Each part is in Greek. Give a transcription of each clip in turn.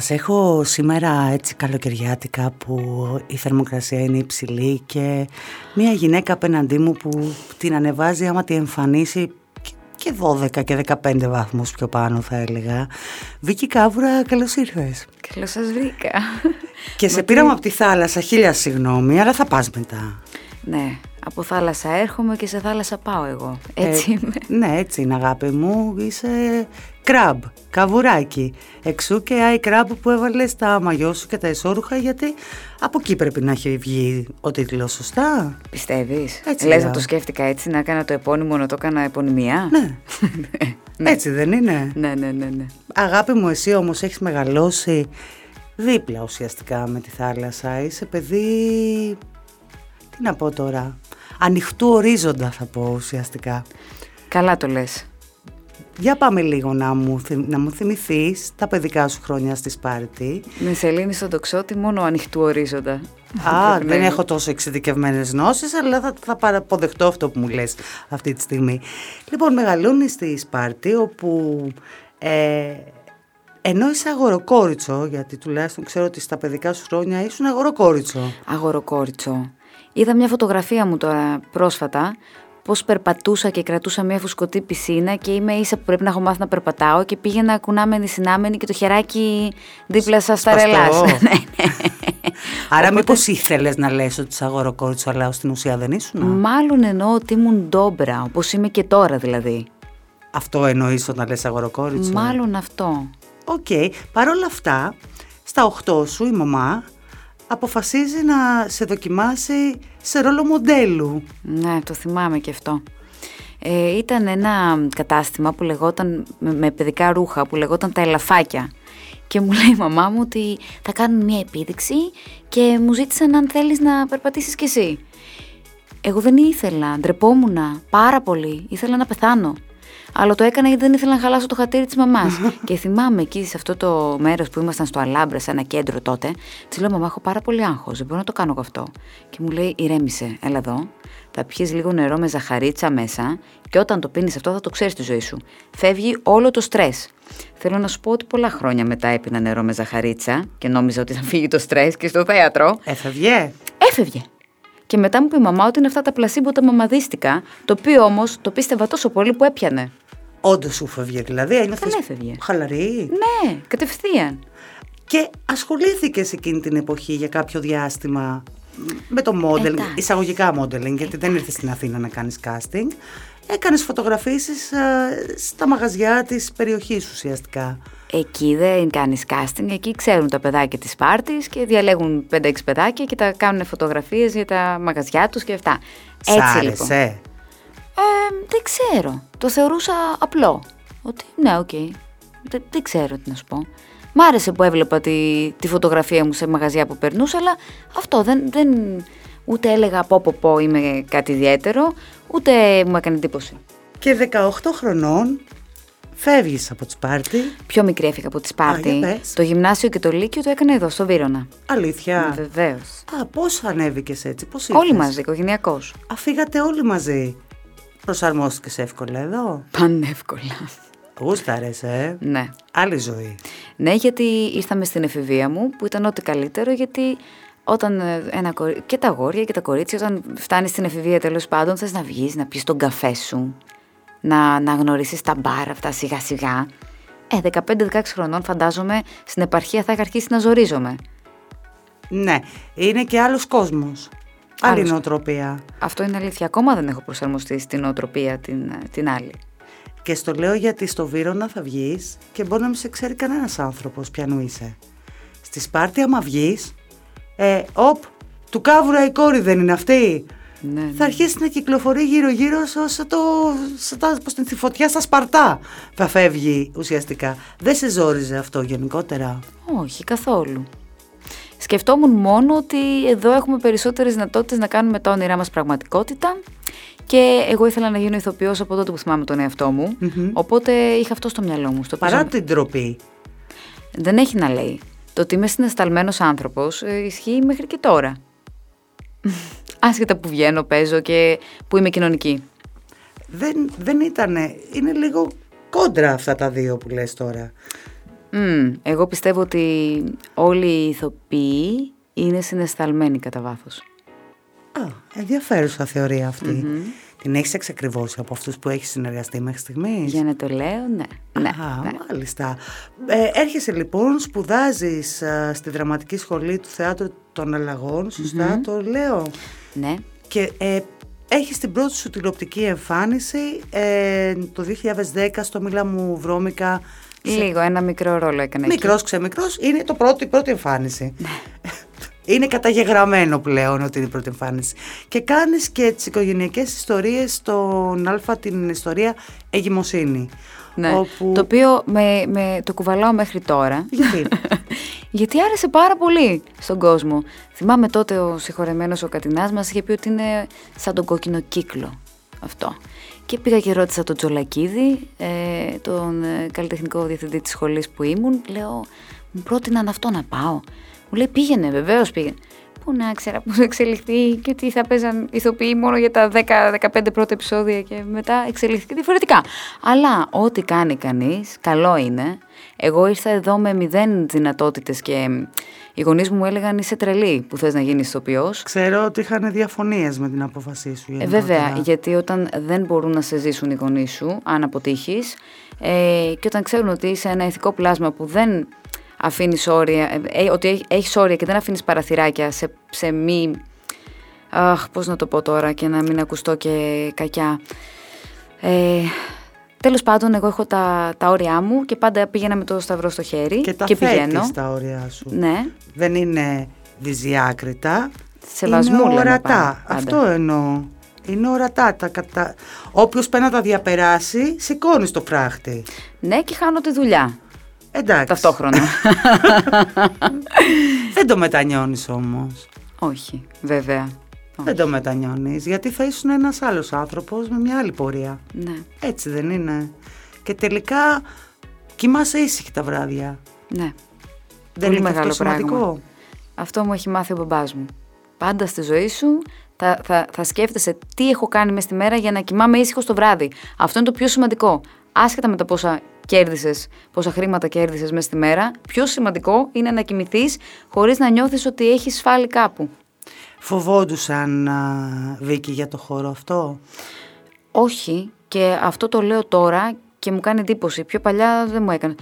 Σας έχω σήμερα έτσι καλοκαιριάτικα που η θερμοκρασία είναι υψηλή και μια γυναίκα απέναντί μου που την ανεβάζει άμα τη εμφανίσει και 12 και 15 βαθμούς πιο πάνω θα έλεγα. Βίκη Κάβουρα, καλώς ήρθες. Καλώς σας βρήκα. Και σε πήραμε από τη θάλασσα, χίλια συγγνώμη, αλλά θα πας μετά. Ναι. Από θάλασσα έρχομαι και σε θάλασσα πάω εγώ. Έτσι είμαι. Ναι, έτσι είναι αγάπη μου. Είσαι κραμπ, καβουράκι. Εξού και iCrab που έβαλες τα μαγιό σου και τα εσώρουχα, γιατί από εκεί πρέπει να έχει βγει ο τίτλος, σωστά. Πιστεύεις? Έτσι, λες να το σκέφτηκα έτσι, να έκανα το επώνυμο, να το έκανα επωνυμία. Ναι. Ναι. Έτσι δεν είναι? Ναι. Αγάπη μου, εσύ όμως έχεις μεγαλώσει δίπλα ουσιαστικά με τη θάλασσα. Είσαι παιδί... Τι να πω τώρα... Ανοιχτού ορίζοντα θα πω ουσιαστικά. Καλά το λες. Για πάμε λίγο να μου θυμηθείς τα παιδικά σου χρόνια στη Σπάρτη. Με σελήνη στον τοξότη μόνο ανοιχτού ορίζοντα. Α, δεν έχω τόσο εξειδικευμένες γνώσεις, αλλά θα παραποδεχτώ αυτό που μου λες αυτή τη στιγμή. Λοιπόν, μεγαλώνεις στη Σπάρτη, όπου... Ενώ είσαι αγοροκόριτσο, γιατί τουλάχιστον ξέρω ότι στα παιδικά σου χρόνια ήσουν αγοροκόριτσο. Αγοροκόριτσο. Είδα μια φωτογραφία μου τώρα πρόσφατα, πώς περπατούσα και κρατούσα μια φουσκωτή πισίνα και είμαι ίσα που πρέπει να έχω μάθει να περπατάω και πήγαινα κουνάμενη-συνάμενη και το χεράκι δίπλα σας τα ρελάς. Άρα μήπως ήθελες να λες ότι είσαι αγοροκόριτσο, αλλά στην ουσία δεν ήσουν? Μάλλον εννοώ ότι ήμουν ντόμπρα, όπως είμαι και τώρα δηλαδή. Αυτό εννοείς όταν λες αγοροκόριτσο? Μάλλον αυτό. Οκ. Παρ' όλα αυτά, στα 8 σου η μαμά αποφασίζει να σε δοκιμάσει σε ρόλο μοντέλου. Ναι, το θυμάμαι και αυτό. Ήταν ένα κατάστημα που λεγόταν, με παιδικά ρούχα, που λεγόταν τα ελαφάκια. Και μου λέει η μαμά μου ότι θα κάνουν μια επίδειξη και μου ζήτησαν αν θέλεις να περπατήσεις κι εσύ. Εγώ δεν ήθελα, ντρεπόμουνα πάρα πολύ, ήθελα να πεθάνω. Αλλά το έκανα γιατί δεν ήθελα να χαλάσω το χατήρι της μαμάς. Και θυμάμαι εκεί σε αυτό το μέρος που ήμασταν στο Αλάμπρα, σε ένα κέντρο τότε, της λέω: Μαμά, έχω πάρα πολύ άγχος, δεν μπορώ να το κάνω αυτό. Και μου λέει: Ηρέμησε, έλα εδώ. Θα πιεις λίγο νερό με ζαχαρίτσα μέσα, και όταν το πίνεις αυτό θα το ξέρεις τη ζωή σου. Φεύγει όλο το στρες. Θέλω να σου πω ότι πολλά χρόνια μετά έπινα νερό με ζαχαρίτσα και νόμιζα ότι θα φύγει το στρες και στο θέατρο. Έφευγε. Και μετά μου πει η μαμά ότι είναι αυτά τα πλασίμπο τα μαμαδίστικα, το οποίο όμως το πίστευα τόσο πολύ που έπιανε. Όντως σου φεύγε δηλαδή? Δεν έφευγε. Χαλαρή. Ναι, κατευθείαν. Και ασχολήθηκες εκείνη την εποχή για κάποιο διάστημα με το modeling, εισαγωγικά modeling, γιατί δεν ήρθες στην Αθήνα να κάνεις casting. Έκανες φωτογραφίσεις στα μαγαζιά της περιοχής ουσιαστικά. Εκεί δεν κάνεις casting, εκεί ξέρουν τα παιδάκια της Σπάρτης και διαλέγουν 5-6 παιδάκια και τα κάνουν φωτογραφίες για τα μαγαζιά τους και αυτά. Έτσι λοιπόν. Δεν ξέρω. Το θεωρούσα απλό. Ότι ναι, οκ. Δεν ξέρω τι να σου πω. Μ' άρεσε που έβλεπα τη φωτογραφία μου σε μαγαζιά που περνούσα, αλλά αυτό δεν ούτε έλεγα πω είμαι κάτι ιδιαίτερο, ούτε μου έκανε εντύπωση. Και 18 χρονών... Φεύγεις από τη Σπάρτη. Πιο μικρή έφυγα από τη Σπάρτη. Το γυμνάσιο και το λύκειο το έκανα εδώ, στο Βύρωνα. Αλήθεια? Βεβαίως. Πώς ανέβηκες έτσι, πώς ήρθες? Όλοι μαζί, οικογενειακώς. Αφήγατε όλοι μαζί. Προσαρμόστηκες εύκολα εδώ? Πανεύκολα. Γούσταρες, Ναι. Άλλη ζωή. Ναι, γιατί ήρθαμε στην εφηβεία μου, που ήταν ό,τι καλύτερο, γιατί... Όταν και τα αγόρια και τα κορίτσια, όταν φτάνεις στην εφηβεία τέλος πάντων, θες να βγεις, να πεις τον καφέ σου. Να γνωρίσεις τα μπαρ αυτά σιγά σιγά. 15-16 χρονών φαντάζομαι στην επαρχία θα είχα αρχίσει να ζορίζομαι. Ναι, είναι και άλλος κόσμος. Άλλη νοοτροπία. Αυτό είναι αλήθεια, ακόμα δεν έχω προσαρμοστεί στην νοοτροπία την άλλη. Και στο λέω γιατί στο Βύρωνα θα βγεις και μπορεί να μην σε ξέρει κανένας άνθρωπος ποιανού είσαι. Στη Σπάρτη άμα βγεις, του Κάβουρα η κόρη δεν είναι αυτή? Ναι. Θα αρχίσει να κυκλοφορεί γύρω-γύρω στην φωτιά στα Σπαρτά. Θα φεύγει ουσιαστικά. Δεν σε ζόριζε αυτό γενικότερα? Όχι, καθόλου. Σκεφτόμουν μόνο ότι εδώ έχουμε περισσότερες δυνατότητες να κάνουμε τα όνειρά μας πραγματικότητα. Και εγώ ήθελα να γίνω ηθοποιός από τότε που θυμάμαι τον εαυτό μου. Οπότε είχα αυτό στο μυαλό μου. Παρά την ντροπή. Δεν έχει να λέει. Το ότι είμαι συναισθαλμένος άνθρωπος ισχύει μέχρι και τώρα. Άσχετα που βγαίνω, παίζω και που είμαι κοινωνική. Δεν ήτανε. Είναι λίγο κόντρα αυτά τα δύο που λες τώρα. Εγώ πιστεύω ότι όλοι οι ηθοποιοί είναι συναισθαλμένοι κατά βάθος. Ενδιαφέρουσα θεωρία αυτή. Την έχεις εξακριβώσει από αυτούς που έχεις συνεργαστεί μέχρι στιγμής? Για να το λέω, ναι. Μάλιστα. Έρχεσαι λοιπόν, σπουδάζεις στη Δραματική Σχολή του Θεάτρου των Αλλαγών, σωστά το λέω? Ναι. Και έχεις την πρώτη σου τηλεοπτική εμφάνιση το 2010 στο Μίλα μου, Βρώμικα. Λίγο, ένα μικρό ρόλο έκανε. Μικρός, ξεμικρός, είναι η πρώτη εμφάνιση. Είναι καταγεγραμμένο πλέον ότι είναι η πρώτη εμφάνιση. Και κάνεις και τις οικογενειακές ιστορίες στον Α, την ιστορία εγκυμοσύνη. Ναι, όπου... το οποίο το κουβαλάω μέχρι τώρα. Γιατί? Γιατί άρεσε πάρα πολύ στον κόσμο. Θυμάμαι τότε ο συγχωρεμένος ο Κατινάς μας είχε πει ότι είναι σαν τον κόκκινο κύκλο αυτό. Και πήγα και ρώτησα τον Τζολακίδη, τον καλλιτεχνικό διευθυντή της σχολής που ήμουν. Λέω, μου πρότειναν αυτό να πάω. Μου λέει, πήγαινε, βεβαίως πήγαινε. Πού να ξέρα πώς θα εξελιχθεί και ότι θα παίζαν ηθοποιοί μόνο για τα 10-15 πρώτα επεισόδια και μετά εξελιχθεί διαφορετικά. Αλλά ό,τι κάνει κανείς, καλό είναι. Εγώ ήρθα εδώ με 0 δυνατότητες και οι γονείς μου έλεγαν είσαι τρελή που θες να γίνεις ηθοποιός. Ξέρω ότι είχαν διαφωνίες με την απόφασή σου. Βέβαια, γιατί όταν δεν μπορούν να σε ζήσουν οι γονείς σου, αν αποτύχεις, και όταν ξέρουν ότι είσαι ένα ηθικό πλάσμα που δεν... αφήνεις όρια, ότι έχεις όρια και δεν αφήνεις παραθυράκια σε μη... Αχ, πώς να το πω τώρα και να μην ακουστώ και κακιά. Τέλος πάντων, εγώ έχω τα όρια μου και πάντα πήγαινα με το σταυρό στο χέρι. Και τα θέτεις τα όρια σου. Ναι. Δεν είναι δυσδιάκριτα, είναι ορατά. Αυτό εννοώ. Είναι ορατά. Όποιος πέρα να τα διαπεράσει, σηκώνεις το πράχτη. Ναι, και χάνω τη δουλειά. Εντάξει. Ταυτόχρονα. Δεν το μετανιώνεις όμως? Όχι, βέβαια. Δεν το μετανιώνεις, γιατί θα ήσουν ένας άλλος άνθρωπος με μια άλλη πορεία. Ναι. Έτσι δεν είναι? Και τελικά κοιμάσαι ήσυχη τα βράδια. Ναι. Δεν είναι μεγάλο πράγμα. Αυτό μου έχει μάθει ο μπαμπάς μου. Πάντα στη ζωή σου θα σκέφτεσαι τι έχω κάνει μες τη μέρα για να κοιμάμαι ήσυχος το βράδυ. Αυτό είναι το πιο σημαντικό. Άσχετα με τα πόσα κέρδισες, πόσα χρήματα κέρδισες μέσα στη μέρα, πιο σημαντικό είναι να κοιμηθείς χωρίς να νιώθεις ότι έχεις σφάλει κάπου. Φοβόντουσαν, Βίκη, για το χώρο αυτό? Όχι, και αυτό το λέω τώρα και μου κάνει εντύπωση. Πιο παλιά δεν μου έκανε.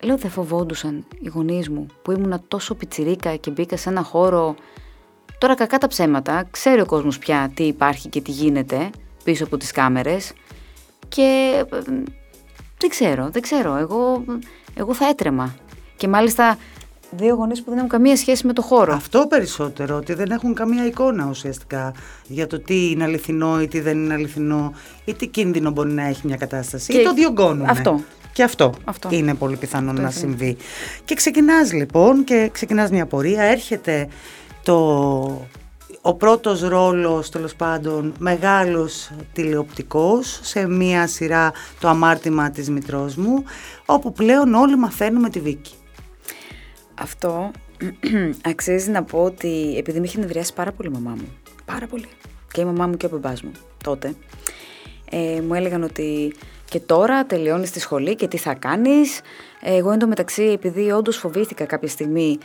Λέω, δεν φοβόντουσαν οι γονείς μου που ήμουνα τόσο πιτσιρίκα και μπήκα σε ένα χώρο. Τώρα, κακά τα ψέματα, ξέρει ο κόσμος πια τι υπάρχει και τι γίνεται πίσω από τις κάμερες. Και... Δεν ξέρω. Εγώ θα έτρεμα. Και μάλιστα δύο γονείς που δεν έχουν καμία σχέση με το χώρο. Αυτό περισσότερο, ότι δεν έχουν καμία εικόνα ουσιαστικά για το τι είναι αληθινό ή τι δεν είναι αληθινό ή τι κίνδυνο μπορεί να έχει μια κατάσταση. Και ή το διωγγώνουνε. Αυτό είναι πολύ πιθανό να συμβεί. Και ξεκινάς λοιπόν και μια πορεία. Έρχεται ο πρώτος ρόλος, τέλος πάντων, μεγάλος τηλεοπτικός, σε μία σειρά, το Αμάρτημα της μητρός μου, όπου πλέον όλοι μαθαίνουμε τη Βίκη. Αυτό αξίζει να πω ότι, επειδή με είχε νευριάσει πάρα πολύ η μαμά μου, πάρα πολύ, και η μαμά μου και ο μπαμπάς μου τότε, μου έλεγαν ότι και τώρα τελειώνεις τη σχολή και τι θα κάνεις. Εγώ εντωμεταξύ, επειδή όντως φοβήθηκα κάποια στιγμή,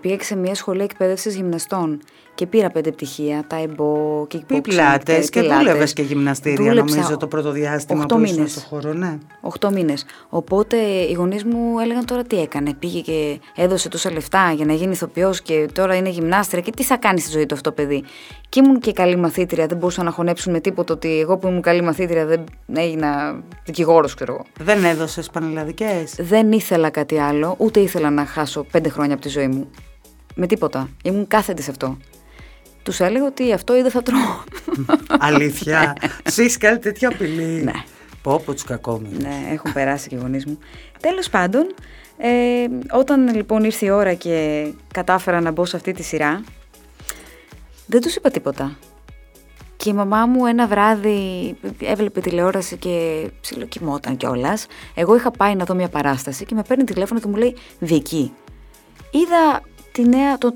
πήγα σε μια σχολή εκπαίδευσης γυμναστών και πήρα 5 πτυχία, τα εμπό και υπόψη. Πιλάτες και δούλευες και γυμναστήρια, νομίζω, το πρώτο διάστημα που ήσουν στο χώρο, ναι. 8 μήνες. Οπότε οι γονείς μου έλεγαν, τώρα τι έκανε? Πήγε και έδωσε τόσα λεφτά για να γίνει ηθοποιός και τώρα είναι γυμνάστρια και τι θα κάνει στη ζωή του αυτό παιδί? Και ήμουν και καλή μαθήτρια, δεν μπορούσα να χωνέψουν με τίποτα ότι εγώ που ήμουν καλή μαθήτρια δεν έγινα δικηγόρος, ξέρω εγώ. Δεν έδωσες πανελλαδικές? Δεν ήθελα κάτι άλλο, ούτε ήθελα να χάσω 5 χρόνια από τη ζωή μου. Με τίποτα. Ήμουν κάθετη σε αυτό. Τους έλεγα ότι αυτό ή δεν θα τρώω. Αλήθεια. Σου έχεις κάνει τέτοια απειλή? Ναι. Πω πω τους κακόμοιους. Ναι, έχουν περάσει και οι γονείς μου. Τέλος πάντων, όταν λοιπόν ήρθε η ώρα και κατάφερα να μπω σε αυτή τη σειρά, δεν τους είπα τίποτα. Και η μαμά μου ένα βράδυ έβλεπε τηλεόραση και ψιλοκοιμόταν κιόλας. Εγώ είχα πάει να δω μια παράσταση και με παίρνει τηλέφωνο και μου λέει, Βίκη, είδα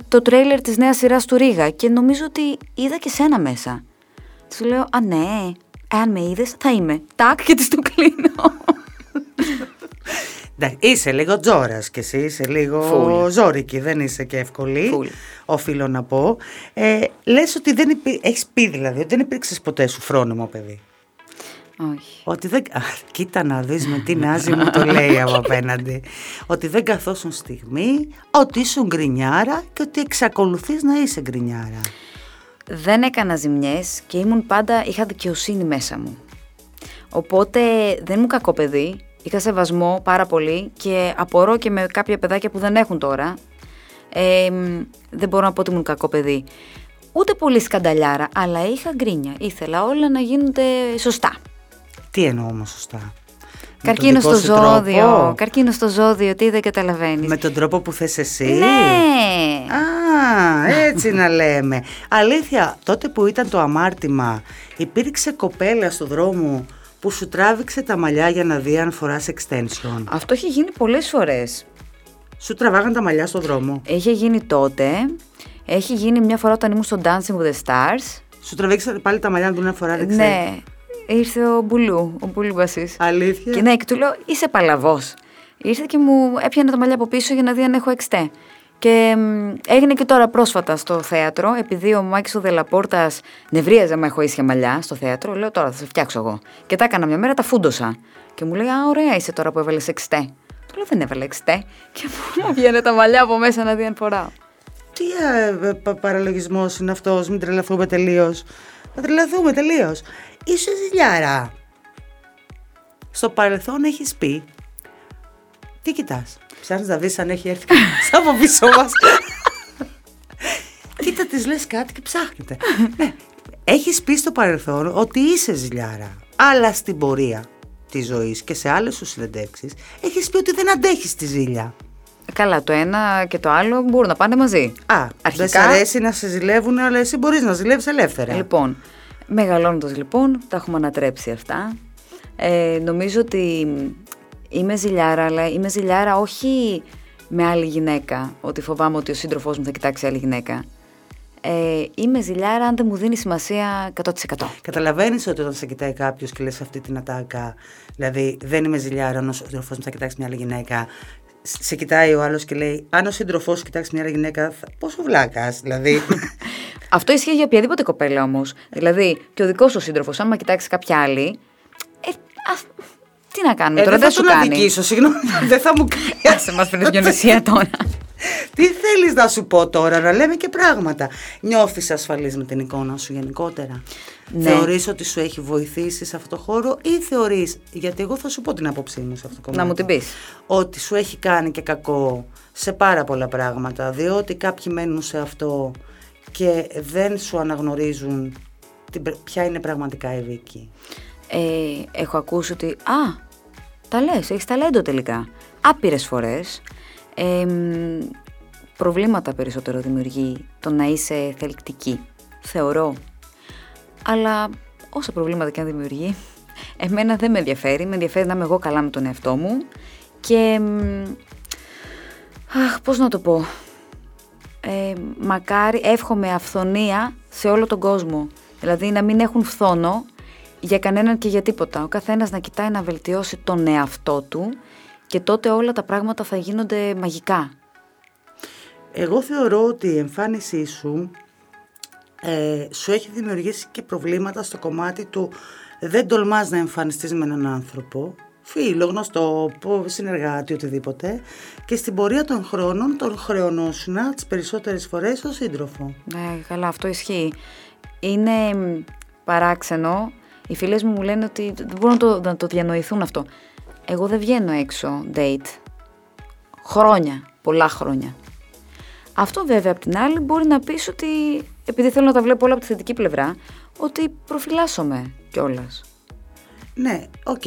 το τρέιλερ της νέας σειράς του Ρίγα και νομίζω ότι είδα και σένα μέσα. Του λέω, α ναι, αν με είδες θα είμαι. Τάκ, και της το κλείνω. Είσαι λίγο τζόρας κι εσύ, είσαι λίγο ζόρικη, δεν είσαι και εύκολη, οφείλω να πω. Λες ότι δεν έχεις πει δηλαδή, ότι δεν υπήρξες ποτέ σου φρόνιμο παιδί. Όχι. Ότι δεν... Α, κοίτα να δεις με τι νάζει μου το λέει από απέναντι. Ότι δεν καθόσουν στιγμή, ότι ήσουν γκρινιάρα και ότι εξακολουθείς να είσαι γκρινιάρα. Δεν έκανα ζημιές και ήμουν πάντα, είχα δικαιοσύνη μέσα μου. Οπότε δεν ήμουν κακό παιδί, είχα σεβασμό πάρα πολύ και απορώ και με κάποια παιδάκια που δεν έχουν τώρα. Δεν μπορώ να πω ότι ήμουν κακό παιδί. Ούτε πολύ σκανταλιάρα, αλλά είχα γκρίνια. Ήθελα όλα να γίνονται σωστά. Τι εννοώ όμως σωστά? Καρκίνο στο ζώδιο. Τρόπο. Καρκίνο στο ζώδιο, τι δεν καταλαβαίνεις. Με τον τρόπο που θες εσύ. Ναι. Α, έτσι να λέμε. Αλήθεια, τότε που ήταν το αμάρτημα, υπήρξε κοπέλα στο δρόμο που σου τράβηξε τα μαλλιά για να δει αν φοράς extension. Αυτό είχε γίνει πολλές φορές. Σου τραβάγαν τα μαλλιά στο δρόμο. Είχε γίνει τότε. Έχει γίνει μια φορά όταν ήμουν στο Dancing with the Stars. Σου τραβήξατε πάλι τα μαλλιά να δουν μια φορά, δεν ξέρω. Ναι, ήρθε ο Μπουλού Βασής. Αλήθεια. Και ναι, και του λέω, είσαι παλαβός. Ήρθε και μου έπιανε τα μαλλιά από πίσω για να δει αν έχω εξτέ. Και έγινε και τώρα πρόσφατα στο θέατρο, επειδή ο Μάκης ο Δελαπόρτας νευρίαζε με έχω ίσια μαλλιά στο θέατρο. Λέω, τώρα θα σε φτιάξω εγώ. Και τα έκανα μια μέρα, τα φούντωσα. Και μου λέει, α, ωραία είσαι τώρα που έβαλες εξτέ. Του λέω, δεν έβαλε εξτέ. Και μου βγαίνε τα μαλλιά από μέσα να δει αν φοράω. Τι παραλογισμός είναι αυτός, μην τρελαθούμε τελείως. Να τρελαθούμε τελείως. Είσαι ζηλιάρα. Στο παρελθόν έχεις πει. Τι κοιτάς? Ψάχνεις να δεις αν έχει έρθει από πίσω μας. Κοίτα, της λες κάτι και ψάχνετε. Ναι. Έχεις πει στο παρελθόν ότι είσαι ζηλιάρα. Αλλά στην πορεία της ζωής και σε άλλες σου συνεντεύξεις έχεις πει ότι δεν αντέχεις τη ζήλια. Καλά, το ένα και το άλλο μπορούν να πάνε μαζί. Α, αρχικά... δεν σ' αρέσει να σε ζηλεύουν, αλλά εσύ μπορείς να ζηλεύεις ελεύθερα. Λοιπόν, μεγαλώνοντας λοιπόν, τα έχουμε ανατρέψει αυτά. Νομίζω ότι είμαι ζηλιάρα, αλλά είμαι ζηλιάρα όχι με άλλη γυναίκα, ότι φοβάμαι ότι ο σύντροφός μου θα κοιτάξει άλλη γυναίκα. Είμαι ζηλιάρα αν δεν μου δίνει σημασία 100%. Καταλαβαίνεις ότι όταν σε κοιτάει κάποιος και λες αυτή την ατάκα, δηλαδή δεν είμαι ζηλιάρα αν ο σύντροφός μου θα κοιτάξει μια άλλη γυναίκα. Σε κοιτάει ο άλλος και λέει, αν ο σύντροφός σου κοιτάξει μια άλλη γυναίκα, πόσο βλάκας, δηλαδή. Αυτό ισχύει για οποιαδήποτε κοπέλα όμως. Δηλαδή, και ο δικός σου σύντροφος, αν με κοιτάξει κάποια άλλη. Τι να κάνουμε τώρα, δεν σου κάνει. Δεν θα τον αδικήσω, συγγνώμη, δεν θα μου κάνει. Άσε μας την ευγενωσία τώρα. Τι θέλεις να σου πω τώρα, να λέμε και πράγματα. Νιώθεις ασφαλής με την εικόνα σου γενικότερα? Ναι. Θεωρείς ότι σου έχει βοηθήσει σε αυτό το χώρο ή θεωρείς, γιατί εγώ θα σου πω την άποψή μου σε αυτό το κομμάτι. Να μου την πεις. Ότι σου έχει κάνει και κακό σε πάρα πολλά πράγματα, διότι κάποιοι μένουν σε αυτό και δεν σου αναγνωρίζουν ποια είναι πραγματικά η Βίκη. Έχω ακούσει ότι, α, τα λες, έχεις ταλέντο τελικά. Άπειρες φορές. Προβλήματα περισσότερο δημιουργεί το να είσαι θελκτική, θεωρώ. Αλλά όσα προβλήματα και αν δημιουργεί, εμένα δεν με ενδιαφέρει. Με ενδιαφέρει να είμαι εγώ καλά με τον εαυτό μου. Και αχ, πώς να το πω, μακάρι, εύχομαι αυθονία σε όλο τον κόσμο. Δηλαδή να μην έχουν φθόνο για κανέναν και για τίποτα. Ο καθένας να κοιτάει να βελτιώσει τον εαυτό του. Και τότε όλα τα πράγματα θα γίνονται μαγικά. Εγώ θεωρώ ότι η εμφάνισή σου σου έχει δημιουργήσει και προβλήματα στο κομμάτι του δεν τολμάς να εμφανιστείς με έναν άνθρωπο, φίλο, γνωστό, συνεργάτη, οτιδήποτε, και στην πορεία των χρόνων τον χρεωνώσουν τις περισσότερες φορές στον σύντροφο. Ναι, καλά, αυτό ισχύει. Είναι παράξενο. Οι φίλες μου λένε ότι δεν μπορούν να το διανοηθούν αυτό. Εγώ δεν βγαίνω έξω date. Χρόνια, πολλά χρόνια. Αυτό βέβαια απ' την άλλη μπορεί να πεις ότι, επειδή θέλω να τα βλέπω όλα από τη θετική πλευρά, ότι προφυλάσσομαι κιόλας. Ναι, οκ.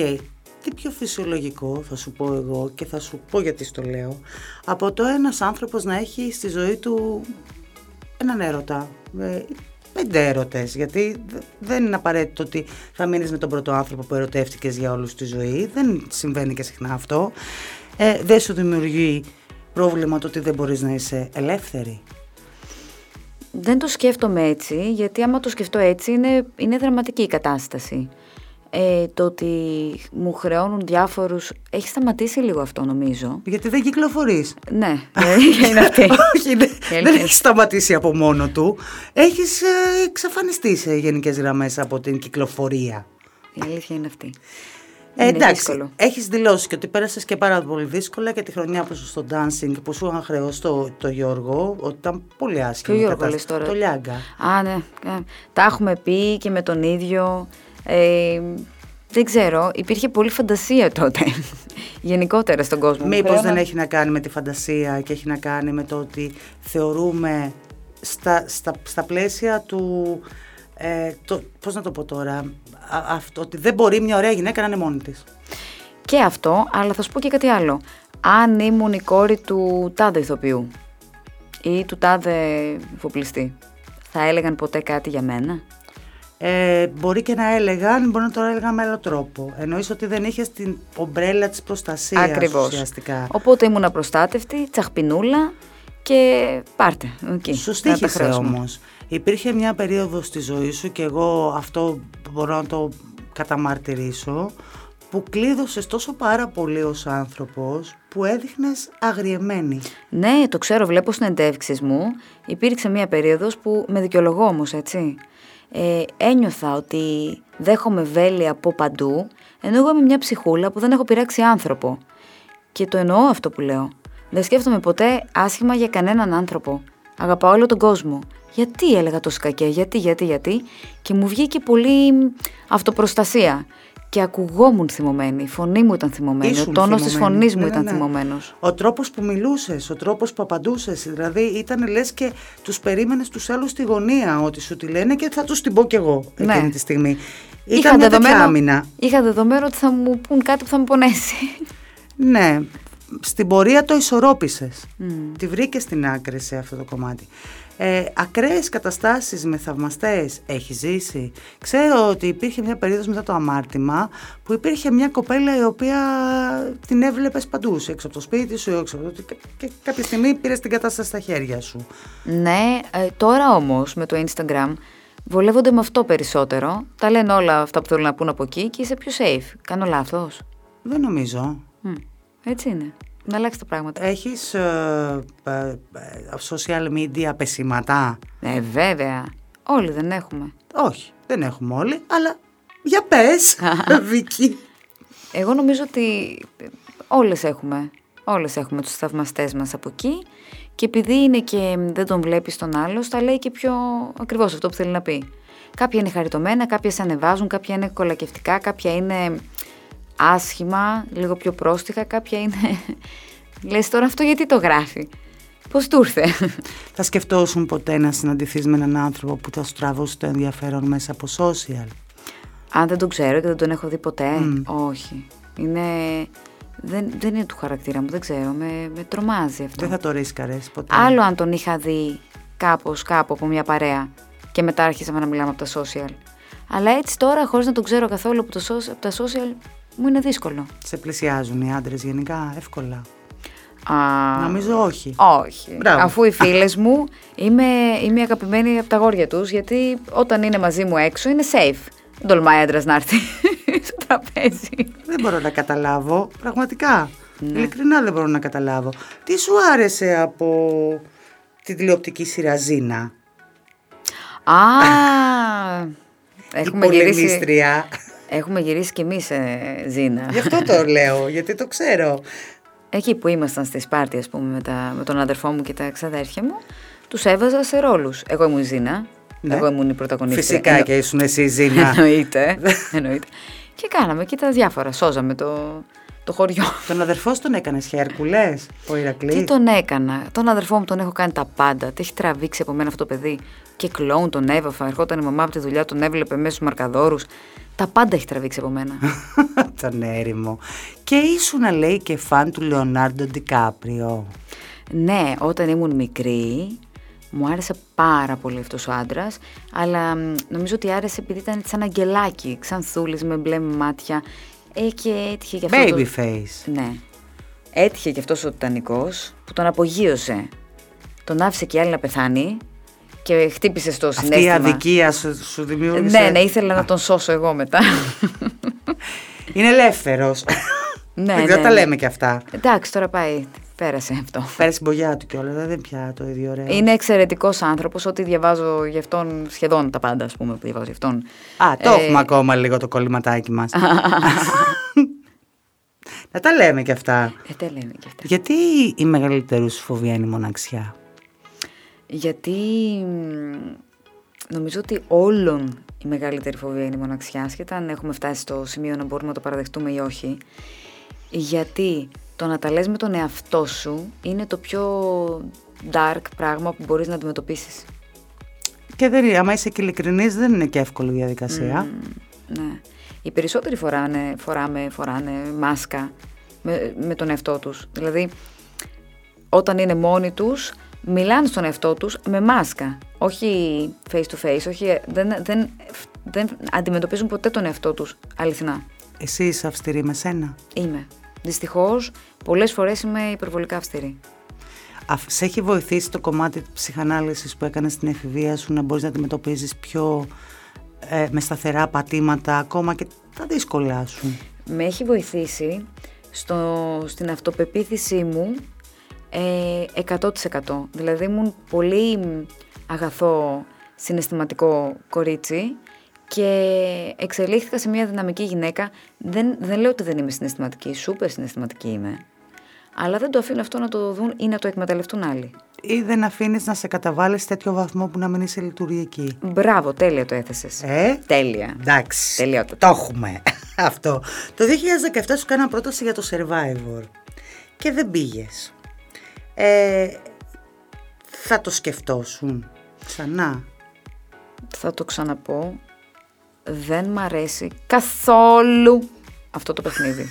Τι πιο φυσιολογικό, θα σου πω εγώ και θα σου πω γιατί στο λέω, από το ένας άνθρωπος να έχει στη ζωή του έναν έρωτα. 5 έρωτες, γιατί δεν είναι απαραίτητο ότι θα μείνεις με τον πρώτο άνθρωπο που ερωτεύτηκες για όλους τη ζωή. Δεν συμβαίνει και συχνά αυτό. Δεν σου δημιουργεί πρόβλημα το ότι δεν μπορείς να είσαι ελεύθερη? Δεν το σκέφτομαι έτσι, γιατί άμα το σκεφτώ έτσι είναι δραματική η κατάσταση. το ότι μου χρεώνουν διάφορους. Έχει σταματήσει λίγο αυτό, νομίζω. Γιατί δεν κυκλοφορείς. Ναι, είναι αυτή. Όχι, δεν έχει σταματήσει από μόνο του. Έχεις εξαφανιστεί σε γενικές γραμμές από την κυκλοφορία. Η αλήθεια είναι αυτή. Εντάξει, έχεις δηλώσει και ότι πέρασες και πάρα πολύ δύσκολα και τη χρονιά που σου στο dancing που σου είχαν χρεώσει το Γιώργο, ότι ήταν πολύ άσχημη κατάσταση. Το Λιάγκα. Α, ναι. Τα έχουμε πει και με τον ίδιο. Δεν ξέρω, υπήρχε πολύ φαντασία τότε, γενικότερα στον κόσμο. Μήπως δεν έχει να κάνει με τη φαντασία και έχει να κάνει με το ότι θεωρούμε στα πλαίσια του... πώς να το πω τώρα, αυτό, ότι δεν μπορεί μια ωραία γυναίκα να είναι μόνη της. Και αυτό, αλλά θα σου πω και κάτι άλλο. Αν ήμουν η κόρη του τάδε ηθοποιού ή του τάδε εφοπλιστή, θα έλεγαν ποτέ κάτι για μένα? Μπορεί και να έλεγαν, μπορεί να το έλεγαν με άλλο τρόπο. Εννοείς ότι δεν είχες την ομπρέλα της προστασίας. Ακριβώς. Ουσιαστικά. Οπότε ήμουν απροστάτευτη, τσαχπινούλα και πάρτε. Okay. Σου στοίχησε όμως. Υπήρχε μια περίοδος στη ζωή σου και εγώ αυτό μπορώ να το καταμαρτυρήσω, που κλείδωσες τόσο πάρα πολύ ως άνθρωπος που έδειχνες αγριεμένη. Ναι, το ξέρω, βλέπω συνεντεύξεις μου. Υπήρξε μια περίοδος που με δικαιολογώ όμως, έτσι. Ένιωθα ότι δέχομαι βέλη από παντού, ενώ εγώ είμαι μια ψυχούλα που δεν έχω πειράξει άνθρωπο. Και το εννοώ αυτό που λέω. Δεν σκέφτομαι ποτέ άσχημα για κανέναν άνθρωπο. Αγαπάω όλο τον κόσμο. Γιατί έλεγα τόσο κακέ, γιατί. Και μου βγήκε πολύ αυτοπροστασία. Και ακουγόμουν θυμωμένη, η φωνή μου ήταν θυμωμένη, ο τόνος της φωνής μου ήταν θυμωμένος. Ο τρόπος που μιλούσες, ο τρόπος που απαντούσες, δηλαδή ήταν λες και τους περίμενες τους άλλους στη γωνία ότι σου τη λένε και θα τους την πω κι εγώ εκείνη τη στιγμή. Ήταν μια τέτοια άμυνα. Είχα δεδομένο ότι θα μου πουν κάτι που θα μου πονέσει. Ναι, στην πορεία το ισορρόπησες, τη βρήκες στην άκρη σε αυτό το κομμάτι. Ακραίες καταστάσεις με θαυμαστές έχει ζήσει? Ξέρω ότι υπήρχε μια περίοδος μετά το αμάρτημα που υπήρχε μια κοπέλα η οποία την έβλεπες παντού, έξω από το σπίτι σου, έξω από το... και κάποια στιγμή πήρες την κατάσταση στα χέρια σου. Ναι, τώρα όμως με το Instagram βολεύονται με αυτό περισσότερο. Τα λένε όλα αυτά που θέλουν να πούν από εκεί και είσαι πιο safe. Κάνω λάθος? Δεν νομίζω. Έτσι είναι. Να αλλάξει τα πράγματα. Έχεις social media πεσήματα? Βέβαια. Όλοι δεν έχουμε. Όχι, δεν έχουμε όλοι, αλλά για πες, Βίκη. Εγώ νομίζω ότι όλες έχουμε. Όλες έχουμε τους θαυμαστές μας από εκεί. Και επειδή είναι και δεν τον βλέπεις τον άλλο, τα λέει και πιο ακριβώς αυτό που θέλει να πει. Κάποια είναι χαριτωμένα, κάποια σε ανεβάζουν, κάποια είναι κολακευτικά, κάποια είναι... άσχημα, λίγο πιο πρόστιχα, κάποια είναι... Λες τώρα αυτό γιατί το γράφει, πώς του ήρθε? Θα σκεφτώσουν ποτέ να συναντηθείς με έναν άνθρωπο που θα σου τραβούσε το ενδιαφέρον μέσα από social? Αν δεν τον ξέρω και δεν τον έχω δει ποτέ, όχι. Είναι... Δεν είναι του χαρακτήρα μου, δεν ξέρω, με τρομάζει αυτό. Δεν θα το ρίσκαρες ποτέ? Άλλο αν τον είχα δει κάπου από μια παρέα και μετά άρχισαμε να μιλάμε από τα social. Αλλά έτσι τώρα, χωρίς να τον ξέρω καθόλου από τα social, μου είναι δύσκολο. Σε πλησιάζουν οι άντρες γενικά εύκολα? Νομίζω όχι. Όχι. Μπράβο. Αφού οι φίλες μου είμαι αγαπημένη από τα γόρια τους, γιατί όταν είναι μαζί μου έξω είναι safe. Δεν τολμάει άντρας να έρθει στο τραπέζι. Δεν μπορώ να καταλάβω, πραγματικά. Ναι. Ειλικρινά δεν μπορώ να καταλάβω. Τι σου άρεσε από τη τηλεοπτική σειρά Ζήνα? Έχουμε γυρίσει, κι εμείς Ζήνα. Γι' αυτό το λέω, γιατί το ξέρω. Εκεί που ήμασταν στη Σπάρτη, ας πούμε, με τον αδερφό μου και τα ξαδέρφια μου, τους έβαζα σε ρόλους. Εγώ ήμουν η Ζήνα, εγώ ήμουν η πρωταγωνίστρια. Φυσικά και ήσουν εσύ η Ζήνα. Εννοείται. Και κάναμε και τα διάφορα, σώζαμε το χωριό. Τον αδερφό τον έκανες Χέρκουλες, ο Ηρακλής? Τι τον έκανα. Τον αδερφό μου τον έχω κάνει τα πάντα. Τι έχει τραβήξει από μένα αυτό το παιδί. Και κλόουν τον έβαφα. Ερχόταν η μαμά από τη δουλειά, τον έβλεπε μέσα στους μαρκαδόρους. Τα πάντα έχει τραβήξει από μένα. Τον έρημο. Και ήσουνα, λέει, και φαν του Λεονάρντο Ντικάπριο. Ναι, όταν ήμουν μικρή, μου άρεσε πάρα πολύ αυτός ο άντρας. Αλλά νομίζω ότι άρεσε επειδή ήταν σαν αγγελάκι, ξανθούλης με μπλε μάτια. Και έτυχε και αυτό. Babyface. Ναι. Έτυχε και αυτός ο Τιτανικός που τον απογείωσε. Τον άφησε και άλλη να πεθάνει και χτύπησε στο συνέστημα. Αυτή η αδικία σου δημιούργησε. Ναι, ήθελα να τον σώσω εγώ μετά. Είναι ελεύθερος. Ναι, δεν ναι, τα λέμε ναι. Και αυτά. Εντάξει, τώρα πάει. Πέρασε αυτό. Πέρασε την μπογιά του κιόλας, δεν πια το ίδιο ωραίο. Είναι εξαιρετικός άνθρωπος, ό,τι διαβάζω γι' αυτόν, σχεδόν τα πάντα, ας πούμε, που διαβάζω γι' αυτόν. Α, το έχουμε ακόμα λίγο το κολληματάκι μας. Να τα λέμε κι αυτά. Τα λέμε κι αυτά. Γιατί η μεγαλύτερη σου φοβία είναι η μοναξιά? Γιατί νομίζω ότι όλων η μεγαλύτερη φοβία είναι η μοναξιά, σχετικά αν έχουμε φτάσει στο σημείο να μπορούμε να το παραδεχτούμε ή όχι. Γιατί το να τα λες με τον εαυτό σου είναι το πιο dark πράγμα που μπορείς να αντιμετωπίσεις. Και άμα είσαι και ειλικρινής, δεν είναι και εύκολη διαδικασία. Ναι. Οι περισσότεροι φοράνε μάσκα με τον εαυτό τους. Δηλαδή, όταν είναι μόνοι τους, μιλάνε στον εαυτό τους με μάσκα. Όχι face to face, όχι, δεν αντιμετωπίζουν ποτέ τον εαυτό τους αληθινά. Εσύ είσαι αυστηρή με σένα? Είμαι. Δυστυχώς, πολλές φορές είμαι υπερβολικά αυστηρή. Σε έχει βοηθήσει το κομμάτι της ψυχανάλυσης που έκανες στην εφηβεία σου να μπορείς να αντιμετωπίζεις πιο με σταθερά πατήματα, ακόμα και τα δύσκολα σου? Με έχει βοηθήσει στην αυτοπεποίθησή μου 100%. Δηλαδή ήμουν πολύ αγαθό συναισθηματικό κορίτσι και εξελίχθηκα σε μια δυναμική γυναίκα. Δεν λέω ότι δεν είμαι συναισθηματική, σούπερ συναισθηματική είμαι. Αλλά δεν το αφήνω αυτό να το δουν ή να το εκμεταλλευτούν άλλοι. Ή δεν αφήνεις να σε καταβάλεις σε τέτοιο βαθμό που να μην είσαι λειτουργική. Μπράβο, τέλεια το έθεσες. Τέλεια. Εντάξει. Τελειότητα. Το έχουμε αυτό. Το 2017 σου κάνα πρόταση για το Survivor και δεν πήγες. Θα το σκεφτόσουν ξανά? Θα το ξαναπώ. Δεν μ' αρέσει καθόλου αυτό το παιχνίδι.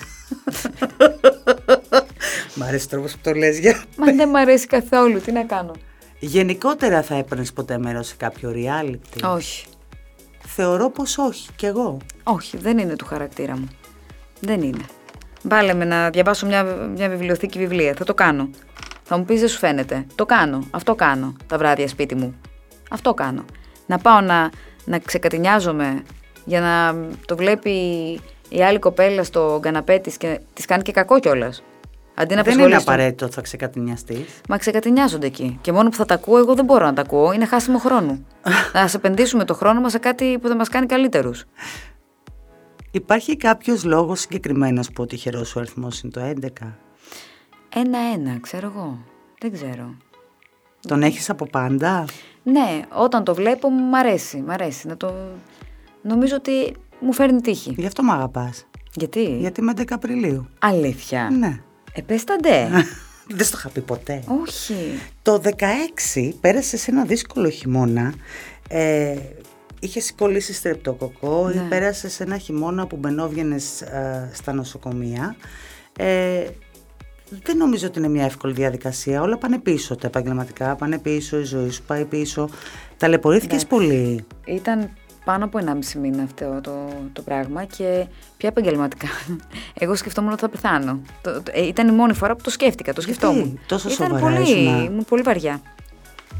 Μ' αρέσει ο τρόπος που το λες. Μα δεν μ' αρέσει καθόλου, τι να κάνω. Γενικότερα θα έπαιρνες ποτέ μέρος σε κάποιο reality? Όχι. Θεωρώ πως όχι, κι εγώ. Όχι, δεν είναι του χαρακτήρα μου. Δεν είναι. Βάλε με να διαβάσω μια βιβλιοθήκη βιβλία, θα το κάνω. Θα μου πεις δεν σου φαίνεται. Το κάνω, αυτό κάνω τα βράδια σπίτι μου. Αυτό κάνω. Να πάω να ξεκατηνιάζομαι για να το βλέπει η άλλη κοπέλα στο καναπέ της και της κάνει και κακό κιόλας. Αντί να δεν είναι απαραίτητο ότι θα ξεκατηνιαστείς. Μα ξεκατηνιάζονται εκεί. Και μόνο που θα τα ακούω, εγώ δεν μπορώ να τα ακούω. Είναι χάσιμο χρόνου. Να επενδύσουμε το χρόνο μας σε κάτι που θα μας κάνει καλύτερους. Υπάρχει κάποιος λόγος συγκεκριμένος που ο τυχερός ο αριθμός είναι το 11? Ένα-ένα, ξέρω εγώ. Δεν ξέρω. Τον έχεις από πάντα? Ναι, όταν το βλέπω μ' αρέσει να το... Νομίζω ότι μου φέρνει τύχη. Γι' αυτό μ' αγαπάς. Γιατί? Γιατί είμαι 11 Απριλίου. Αλήθεια? Ναι. Επέσταντε. Δεν στο είχα πει ποτέ. Όχι. Το 16 πέρασες ένα δύσκολο χειμώνα. Είχες κολλήσει στρεπτοκοκό. Ναι. Πέρασες ένα χειμώνα που μπαινόβγαινες στα νοσοκομεία. Δεν νομίζω ότι είναι μια εύκολη διαδικασία. Όλα πάνε πίσω, τα επαγγελματικά πάνε πίσω, η ζωή σου πάει πίσω. Ταλαιπωρήθηκες πολύ. Ήταν πάνω από 1,5 μήνα αυτό το πράγμα και πια επαγγελματικά. Εγώ σκεφτόμουν ότι θα πεθάνω. Ήταν η μόνη φορά που το σκέφτηκα. Το σκεφτόμουν. Τόσο σοβαρά ήμουν πολύ βαριά.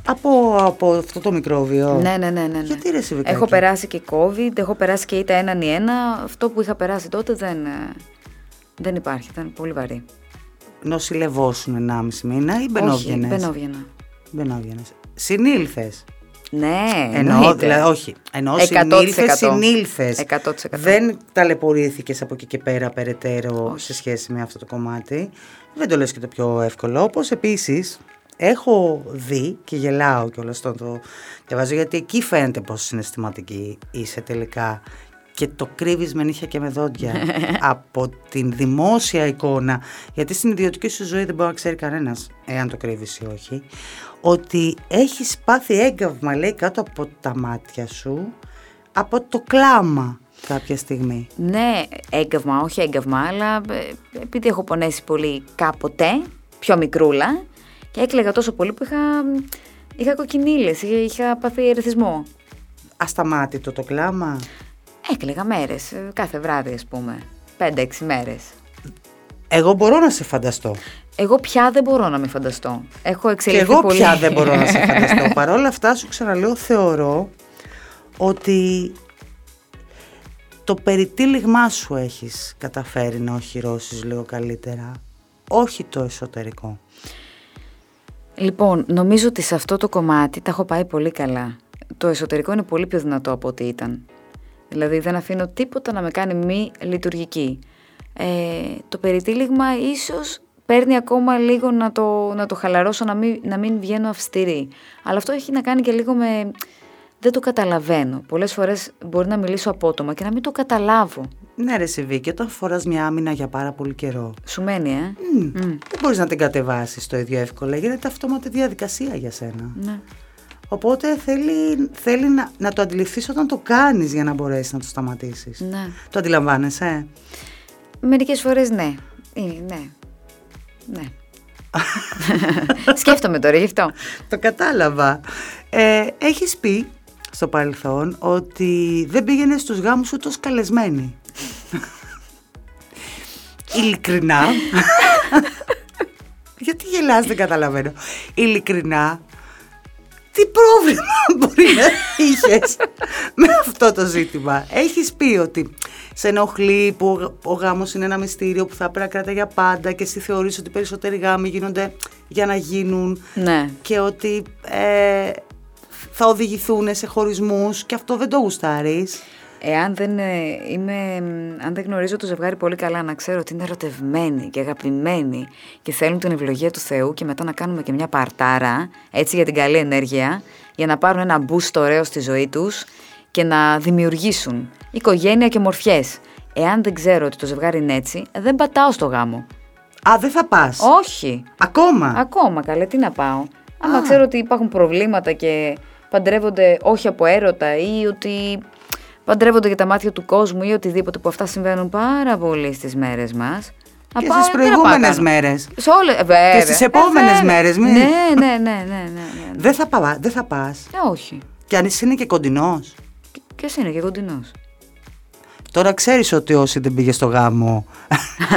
Από αυτό το μικρόβιο. Ναι. Γιατί ρε Σιβικάκη? Έχω περάσει και COVID, έχω περάσει και είτε έναν ή ένα. Αυτό που είχα περάσει τότε δεν υπάρχει. Ήταν πολύ βαρύ. Νοσηλευόσουν 1,5 μήνα ή μπαινόβγαινες? Μπαινόβγαινες. Συνήλθες? Ναι, εννοώ 100%. Συνήλθες. 100%. Δεν ταλαιπωρήθηκες από εκεί και πέρα περαιτέρω? Όχι. Σε σχέση με αυτό το κομμάτι. Δεν το λες και το πιο εύκολο. Όπως επίσης έχω δει και γελάω κιόλας όταν το διαβάζω, γιατί εκεί φαίνεται πόσο συναισθηματική είσαι τελικά. Και το κρύβεις με νύχια και με δόντια από την δημόσια εικόνα, γιατί στην ιδιωτική σου ζωή δεν μπορεί να ξέρει κανένας εάν το κρύβεις ή όχι, ότι έχεις πάθει έγκαυμα, λέει, κάτω από τα μάτια σου, από το κλάμα κάποια στιγμή. Ναι, έγκαυμα, όχι έγκαυμα, αλλά επειδή έχω πονέσει πολύ κάποτε, πιο μικρούλα, και έκλαιγα τόσο πολύ που είχα κοκκινίλες, είχα πάθει ερεθισμό. Ασταμάτητο το κλάμα. Έκλαιγα μέρες, κάθε βράδυ, ας πούμε, 5-6 μέρες. Εγώ μπορώ να σε φανταστώ. Εγώ πια δεν μπορώ να με φανταστώ. Έχω εξελιχθεί πολύ. Και εγώ πια δεν μπορώ να σε φανταστώ. Παρ' όλα αυτά, σου ξαναλέω, θεωρώ ότι στο περιτύλιγμά σου έχεις καταφέρει να οχυρώσεις λίγο καλύτερα, όχι το εσωτερικό. Λοιπόν, νομίζω ότι σε αυτό το κομμάτι τα έχω πάει πολύ καλά. Το εσωτερικό είναι πολύ πιο δυνατό από ό,τι ήταν. Δηλαδή δεν αφήνω τίποτα να με κάνει μη λειτουργική. Το περιτύλιγμα ίσως παίρνει ακόμα λίγο να το χαλαρώσω, να μην βγαίνω αυστηρή. Αλλά αυτό έχει να κάνει και λίγο με... δεν το καταλαβαίνω. Πολλές φορές μπορεί να μιλήσω απότομα και να μην το καταλάβω. Ναι ρε Βίκη, όταν φοράς μια άμυνα για πάρα πολύ καιρό, σου μένει, δεν μπορείς να την κατεβάσεις το ίδιο εύκολα. Γίνεται αυτόματη διαδικασία για σένα. Ναι. Οπότε θέλει να το αντιληφθείς όταν το κάνεις για να μπορέσεις να το σταματήσεις. Ναι. Το αντιλαμβάνεσαι, Μερικές φορές ναι. Ναι. Σκέφτομαι τώρα γι' αυτό. Το κατάλαβα. Έχεις πει στο παρελθόν ότι δεν πήγαινες στους γάμους σου τόσο καλεσμένη. Ειλικρινά. Γιατί γελάς, δεν καταλαβαίνω. Ειλικρινά, τι πρόβλημα μπορεί να είχες με αυτό το ζήτημα? Έχεις πει ότι σε ενοχλεί που ο γάμος είναι ένα μυστήριο που θα πρέπει να κρατάει για πάντα και εσύ θεωρείς ότι περισσότεροι γάμοι γίνονται για να γίνουν, ναι, και ότι θα οδηγηθούν σε χωρισμούς και αυτό δεν το γουστάρεις. Αν δεν γνωρίζω το ζευγάρι πολύ καλά, να ξέρω ότι είναι ερωτευμένοι και αγαπημένοι και θέλουν την ευλογία του Θεού, και μετά να κάνουμε και μια παρτάρα, έτσι, για την καλή ενέργεια, για να πάρουν ένα boost ωραίο στη ζωή τους και να δημιουργήσουν οικογένεια και μορφιές. Εάν δεν ξέρω ότι το ζευγάρι είναι έτσι, δεν πατάω στο γάμο. Α, δεν θα πας? Όχι. Ακόμα, καλέ, τι να πάω. Άμα ξέρω ότι υπάρχουν προβλήματα και παντρεύονται όχι από έρωτα, ή ότι παντρεύονται για τα μάτια του κόσμου ή οτιδήποτε, που αυτά συμβαίνουν πάρα πολύ στις μέρες μας. Και στις προηγούμενες μέρες. Και στις επόμενες μέρες. Ναι. Δεν θα πας. Όχι. Και αν εσύ είναι και κοντινός. Και εσύ είναι και κοντινός. Τώρα ξέρεις ότι όσοι δεν πήγε στο γάμο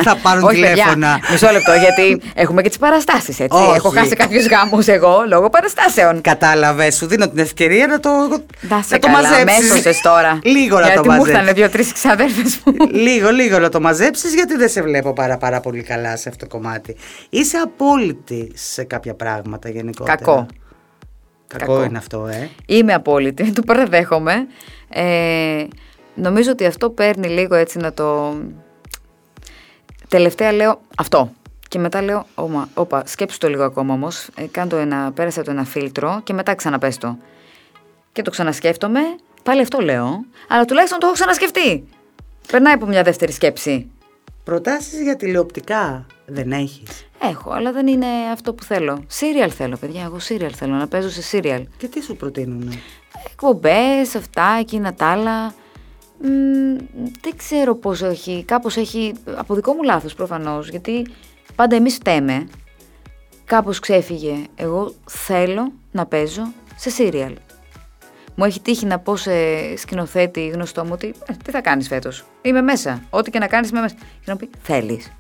θα πάρουν τηλέφωνα. Μισό λεπτό, γιατί έχουμε και τις παραστάσεις, έτσι. Όχι. Έχω χάσει κάποιους γάμους εγώ λόγω παραστάσεων. Κατάλαβες, σου δίνω την ευκαιρία να το μαζέψεις. Τώρα. Λίγο να το μαζέψεις. Γιατί μου ήρθανε 2-3 ξαδέρφες μου. Λίγο να το μαζέψεις, γιατί δεν σε βλέπω πάρα πολύ καλά σε αυτό το κομμάτι. Είσαι απόλυτη σε κάποια πράγματα γενικότερα. Κακό είναι αυτό, Είμαι απόλυτη, το παραδέχομαι. Νομίζω ότι αυτό παίρνει λίγο έτσι να το... Τελευταία λέω αυτό. Και μετά λέω, όπα, σκέψου το λίγο ακόμα όμως. Πέρασα το ένα φίλτρο και μετά ξαναπες το. Και το ξανασκέφτομαι, πάλι αυτό λέω. Αλλά τουλάχιστον το έχω ξανασκεφτεί. Περνάει από μια δεύτερη σκέψη. Προτάσεις για τηλεοπτικά δεν έχεις? Έχω, αλλά δεν είναι αυτό που θέλω. Σύριαλ θέλω, παιδιά, εγώ σύριαλ θέλω, να παίζω σε σύριαλ. Και τι σου προτείνουν? Εκπομπές, αυτά, εκείνα τα άλλα. Δεν ξέρω πώς έχει. Κάπως έχει, από δικό μου λάθος προφανώς, γιατί πάντα εμείς φταίμε. Κάπως ξέφυγε. Εγώ θέλω να παίζω σε σύριαλ. Μου έχει τύχει να πω σε σκηνοθέτη γνωστό μου ότι τι θα κάνεις φέτος? Είμαι μέσα. Ό,τι και να κάνεις είμαι μέσα. Και να μου πει, θέλεις?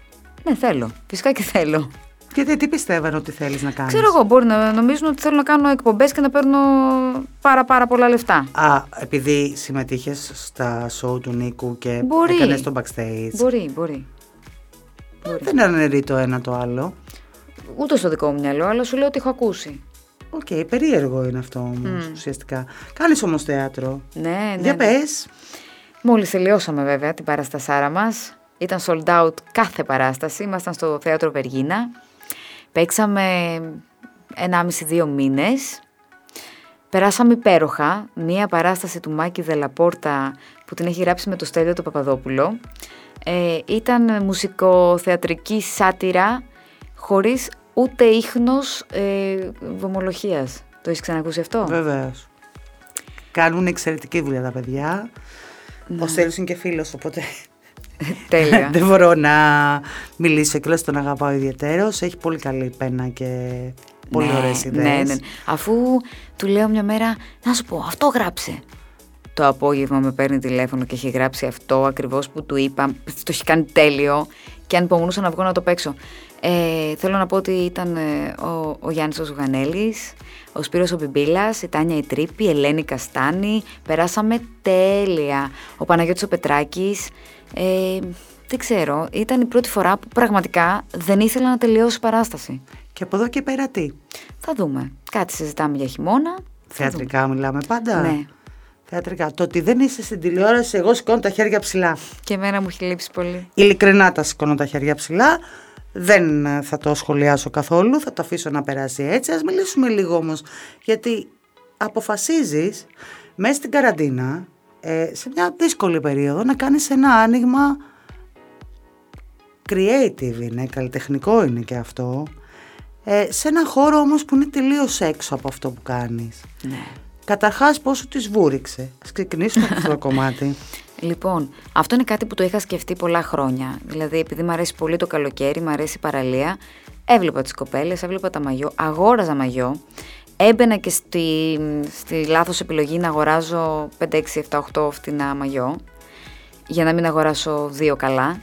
Ναι, θέλω. Φυσικά και θέλω. Γιατί τι πιστεύαν ότι θέλεις να κάνεις? Ξέρω εγώ, μπορεί να νομίζουν ότι θέλω να κάνω εκπομπές και να παίρνω πάρα πολλά λεφτά. Α, επειδή συμμετείχες στα show του Νίκου και έκανες το backstage. Μπορεί. Δεν αναιρεί το ένα το άλλο. Ούτε στο δικό μου μυαλό, αλλά σου λέω ότι έχω ακούσει. Οκ, περίεργο είναι αυτό όμως ουσιαστικά. Κάνεις όμως θέατρο. Ναι. Για πες. Μόλις τελειώσαμε βέβαια την παραστασάρα μας. Ήταν sold out κάθε παράσταση. Ήμασταν στο θέατρο Βεργίνα. Παίξαμε 1,5-2 μήνες, περάσαμε υπέροχα, μία παράσταση του Μάκη Δελαπόρτα που την έχει γράψει με το Στέλιο το Παπαδόπουλο. Ήταν μουσικοθεατρική σάτυρα χωρίς ούτε ίχνος βωμολοχίας. Το έχεις ξανακούσει αυτό? Βεβαίως. Κάνουν εξαιρετική δουλειά τα παιδιά. Ναι. Ο Στέλιος είναι και φίλος, οπότε... Τέλεια. Δεν μπορώ να μιλήσω και λέω τον αγαπάω ιδιαιτέρως. Έχει πολύ καλή πένα και πολύ ωραίες ιδέες. Αφού του λέω μια μέρα, να σου πω, αυτό γράψε. το απόγευμα με παίρνει τηλέφωνο και έχει γράψει αυτό ακριβώς που του είπα, το έχει κάνει τέλειο και αν υπομονούσα να βγω να το παίξω. Θέλω να πω ότι ήταν ο Γιάννης ο Ζουγανέλης, ο Σπύρος ο Μπιμπίλας, η Τάνια η Τρίπη, η Ελένη Καστάνη, περάσαμε τέλεια, ο Παναγιώτης ο Πετράκης, δεν ξέρω, ήταν η πρώτη φορά που πραγματικά δεν ήθελα να τελειώσει παράσταση. Και από εδώ και πέρα τι? Θα δούμε, κάτι συζητάμε για χειμώνα. Θεατρικά μιλάμε πάντα. Ναι. Θεατρικά. Το ότι δεν είσαι στην τηλεόραση, εγώ σηκώνω τα χέρια ψηλά. Και εμένα μου έχει λείψει πολύ. Ειλικρινά τα σηκώνω τα χέρια ψηλά. Δεν θα το σχολιάσω καθόλου, θα το αφήσω να περάσει έτσι. Ας μιλήσουμε λίγο όμως, γιατί αποφασίζεις μέσα στην καραντίνα, σε μια δύσκολη περίοδο, να κάνεις ένα άνοιγμα creative, είναι, καλλιτεχνικό είναι και αυτό, σε ένα χώρο όμως που είναι τελείως έξω από αυτό που κάνεις. Ναι. Καταρχάς πόσο τις βούριξε? Ας ξεκινήσουμε αυτό το κομμάτι. Λοιπόν, αυτό είναι κάτι που το είχα σκεφτεί πολλά χρόνια. Δηλαδή, επειδή μου αρέσει πολύ το καλοκαίρι, μου αρέσει η παραλία, έβλεπα τις κοπέλες, έβλεπα τα μαγιό, αγόραζα μαγιό. Έμπαινα και στη λάθος επιλογή να αγοράζω 5, 6, 7, 8 φτηνά μαγιό, για να μην αγοράσω 2 καλά.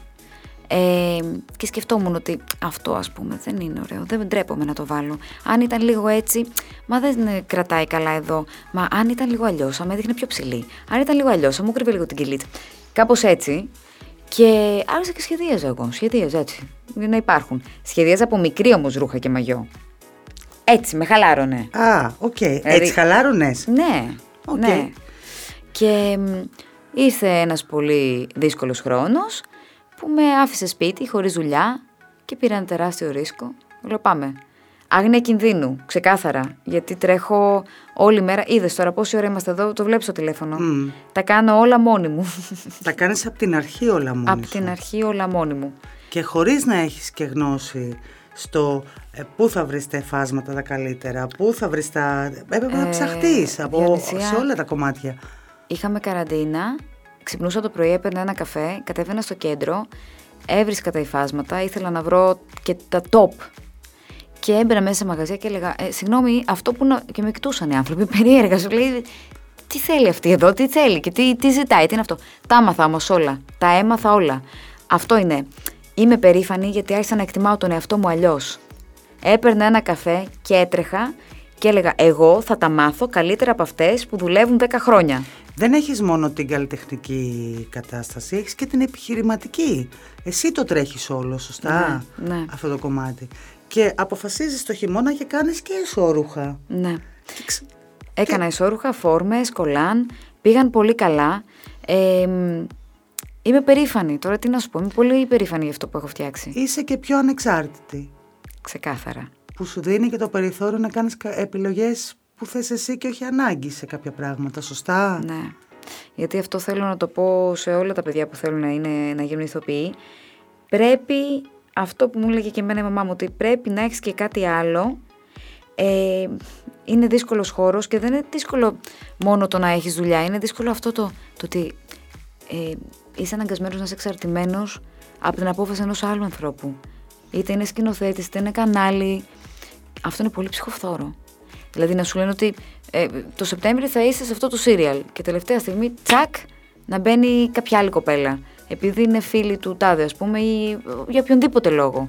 Και σκεφτόμουν ότι αυτό, ας πούμε, δεν είναι ωραίο, δεν ντρέπομαι να το βάλω. Αν ήταν λίγο έτσι, μα δεν κρατάει καλά εδώ. Μα αν ήταν λίγο αλλιώς, με έδειχνε πιο ψηλή. Αν ήταν λίγο αλλιώς, μου κρύβε λίγο την κοιλίτσα. Κάπως έτσι. Και άρχισα και σχεδίαζα εγώ. Σχεδίαζα έτσι. Για να υπάρχουν. Σχεδίαζα από μικρή όμως ρούχα και μαγιό. Έτσι, με χαλάρωνε. Α, οκ. Okay. Δηλαδή, έτσι χαλάρωνες. Ναι. Okay. Ναι. Και ήρθε ένας πολύ δύσκολος χρόνος. Που με άφησε σπίτι, χωρίς δουλειά και πήρα ένα τεράστιο ρίσκο. Λέω πάμε. Άγνοια κινδύνου, ξεκάθαρα. Γιατί τρέχω όλη μέρα. Είδες τώρα πόση ώρα είμαστε εδώ, το βλέπεις στο τηλέφωνο. Mm. Τα κάνω όλα μόνη μου. Τα κάνεις από την αρχή όλα μόνη. Από την αρχή όλα μόνη μου. Και χωρίς να έχεις και γνώση στο πού θα βρεις τα εφάσματα τα καλύτερα, πού θα βρεις τα. Έπρεπε να ψαχτείς σε όλα τα κομμάτια. Είχαμε καραντίνα. Ξυπνούσα το πρωί, έπαιρνα ένα καφέ, κατέβαινα στο κέντρο, έβρισκα τα υφάσματα, ήθελα να βρω και τα top. Και έμπαινα μέσα σε μαγαζιά και έλεγα, συγγνώμη, αυτό που να... Και με κοιτούσαν οι άνθρωποι περίεργα, σου λέει, τι θέλει αυτή εδώ, τι θέλει και τι ζητάει, τι είναι αυτό. Τα έμαθα όμως όλα, τα έμαθα όλα. Αυτό είναι, είμαι περήφανη γιατί άρχισα να εκτιμάω τον εαυτό μου αλλιώς. Έπαιρνα ένα καφέ και έτρεχα και έλεγα, εγώ θα τα μάθω καλύτερα από αυτές που δουλεύουν 10 χρόνια. Δεν έχεις μόνο την καλλιτεχνική κατάσταση, έχεις και την επιχειρηματική. Εσύ το τρέχεις όλο, σωστά, ναι. Αυτό το κομμάτι. Και αποφασίζεις το χειμώνα και κάνεις και ισόρουχα. Ναι. Έκανα ισόρουχα, φόρμες, κολάν, πήγαν πολύ καλά. Είμαι περήφανη, τώρα τι να σου πω, είμαι πολύ περήφανη για αυτό που έχω φτιάξει. Είσαι και πιο ανεξάρτητη. Ξεκάθαρα. Που σου δίνει και το περιθώριο να κάνεις επιλογές που θες εσύ και όχι ανάγκη σε κάποια πράγματα, σωστά. Ναι, γιατί αυτό θέλω να το πω σε όλα τα παιδιά που θέλουν να γίνουν ηθοποιοί. Πρέπει, αυτό που μου έλεγε και εμένα η μαμά μου, ότι πρέπει να έχεις και κάτι άλλο. Είναι δύσκολος χώρος και δεν είναι δύσκολο μόνο το να έχεις δουλειά. Είναι δύσκολο αυτό το ότι είσαι αναγκασμένος να είσαι εξαρτημένος από την απόφαση ενός άλλου ανθρώπου. Είτε είναι σκηνοθέτης, είτε είναι κανάλι. Αυτό είναι πολύ ψυχοφθόρο. Δηλαδή να σου λένε ότι το Σεπτέμβριο θα είσαι σε αυτό το σύριαλ και τελευταία στιγμή τσακ να μπαίνει κάποια άλλη κοπέλα. Επειδή είναι φίλη του τάδε, ας πούμε, ή για οποιονδήποτε λόγο.